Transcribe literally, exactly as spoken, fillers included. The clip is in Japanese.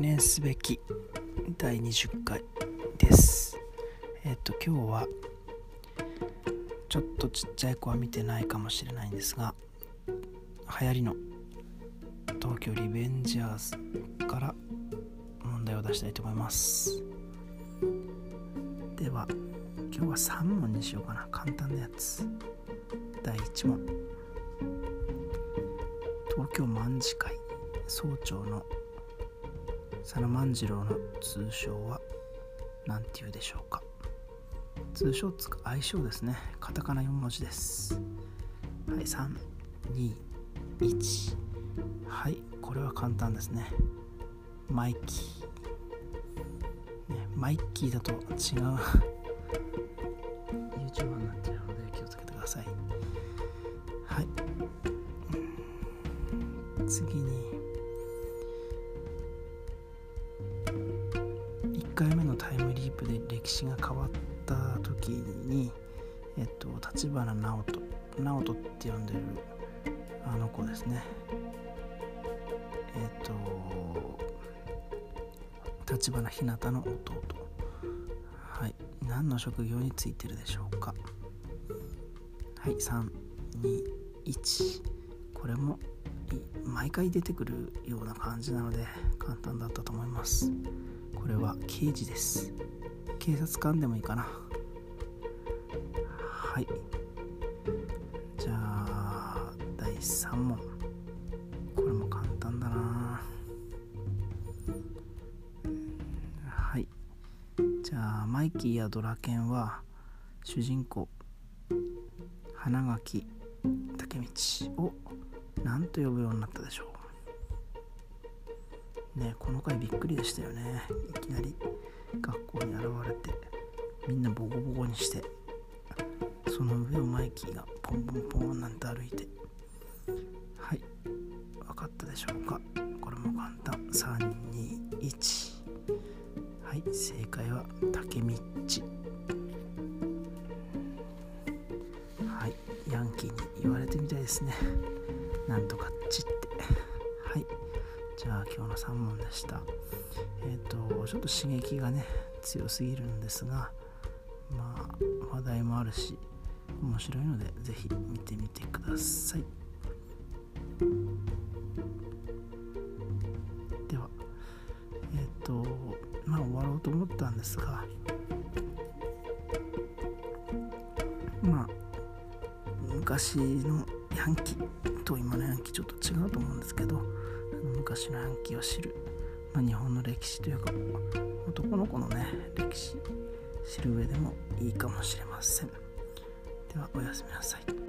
記念すべきだいにじゅっかいです。えっと今日はちょっとちっちゃい子は見てないかもしれないんですが、流行りの東京リベンジャーズから問題を出したいと思います。では今日はさんもんにしようかな。簡単なやつ。だいいちもん、東京卍会総長の佐野万次郎の通称は何て言うでしょうか。通称つく愛称ですね。カタカナよんもじです。はい、さん、に、いち。はい、これは簡単ですね。マイキー、ね、マイキーだと違うYouTuber になっちゃうので気をつけてください。はい、次にいっかいめのタイムリープで歴史が変わった時に、えっと、立花直人直人って呼んでるあの子ですね。えっと立花ひなたの弟。はい、何の職業についてるでしょうか。はい、さん、に、いち。これも毎回出てくるような感じなので簡単だったと思います。これは刑事です。警察官でもいいかな。はい、じゃあだいさんもん、これも簡単だな。はい、じゃあマイキーやドラケンは主人公花垣武道を何と呼ぶようになったでしょうね。この回びっくりでしたよね。いきなり学校に現れてみんなボコボコにして、その上をマイキーがポンポンポンなんて歩いて。はい、分かったでしょうか。これも簡単。さん、に、いち。はい、正解は竹道。はい、ヤンキーに言われてみたいですね。なんとかっちって。はい、じゃあ今日のさんもんでした。えっとちょっと刺激がね強すぎるんですが、まあ話題もあるし面白いのでぜひ見てみてください。ではえっとまあ終わろうと思ったんですが、まあ昔のヤンキーと今のヤンキーちょっと違うと思うんですけど、昔のヤンキーを知る、まあ、日本の歴史というか男の子のね歴史知る上でもいいかもしれません。ではおやすみなさい。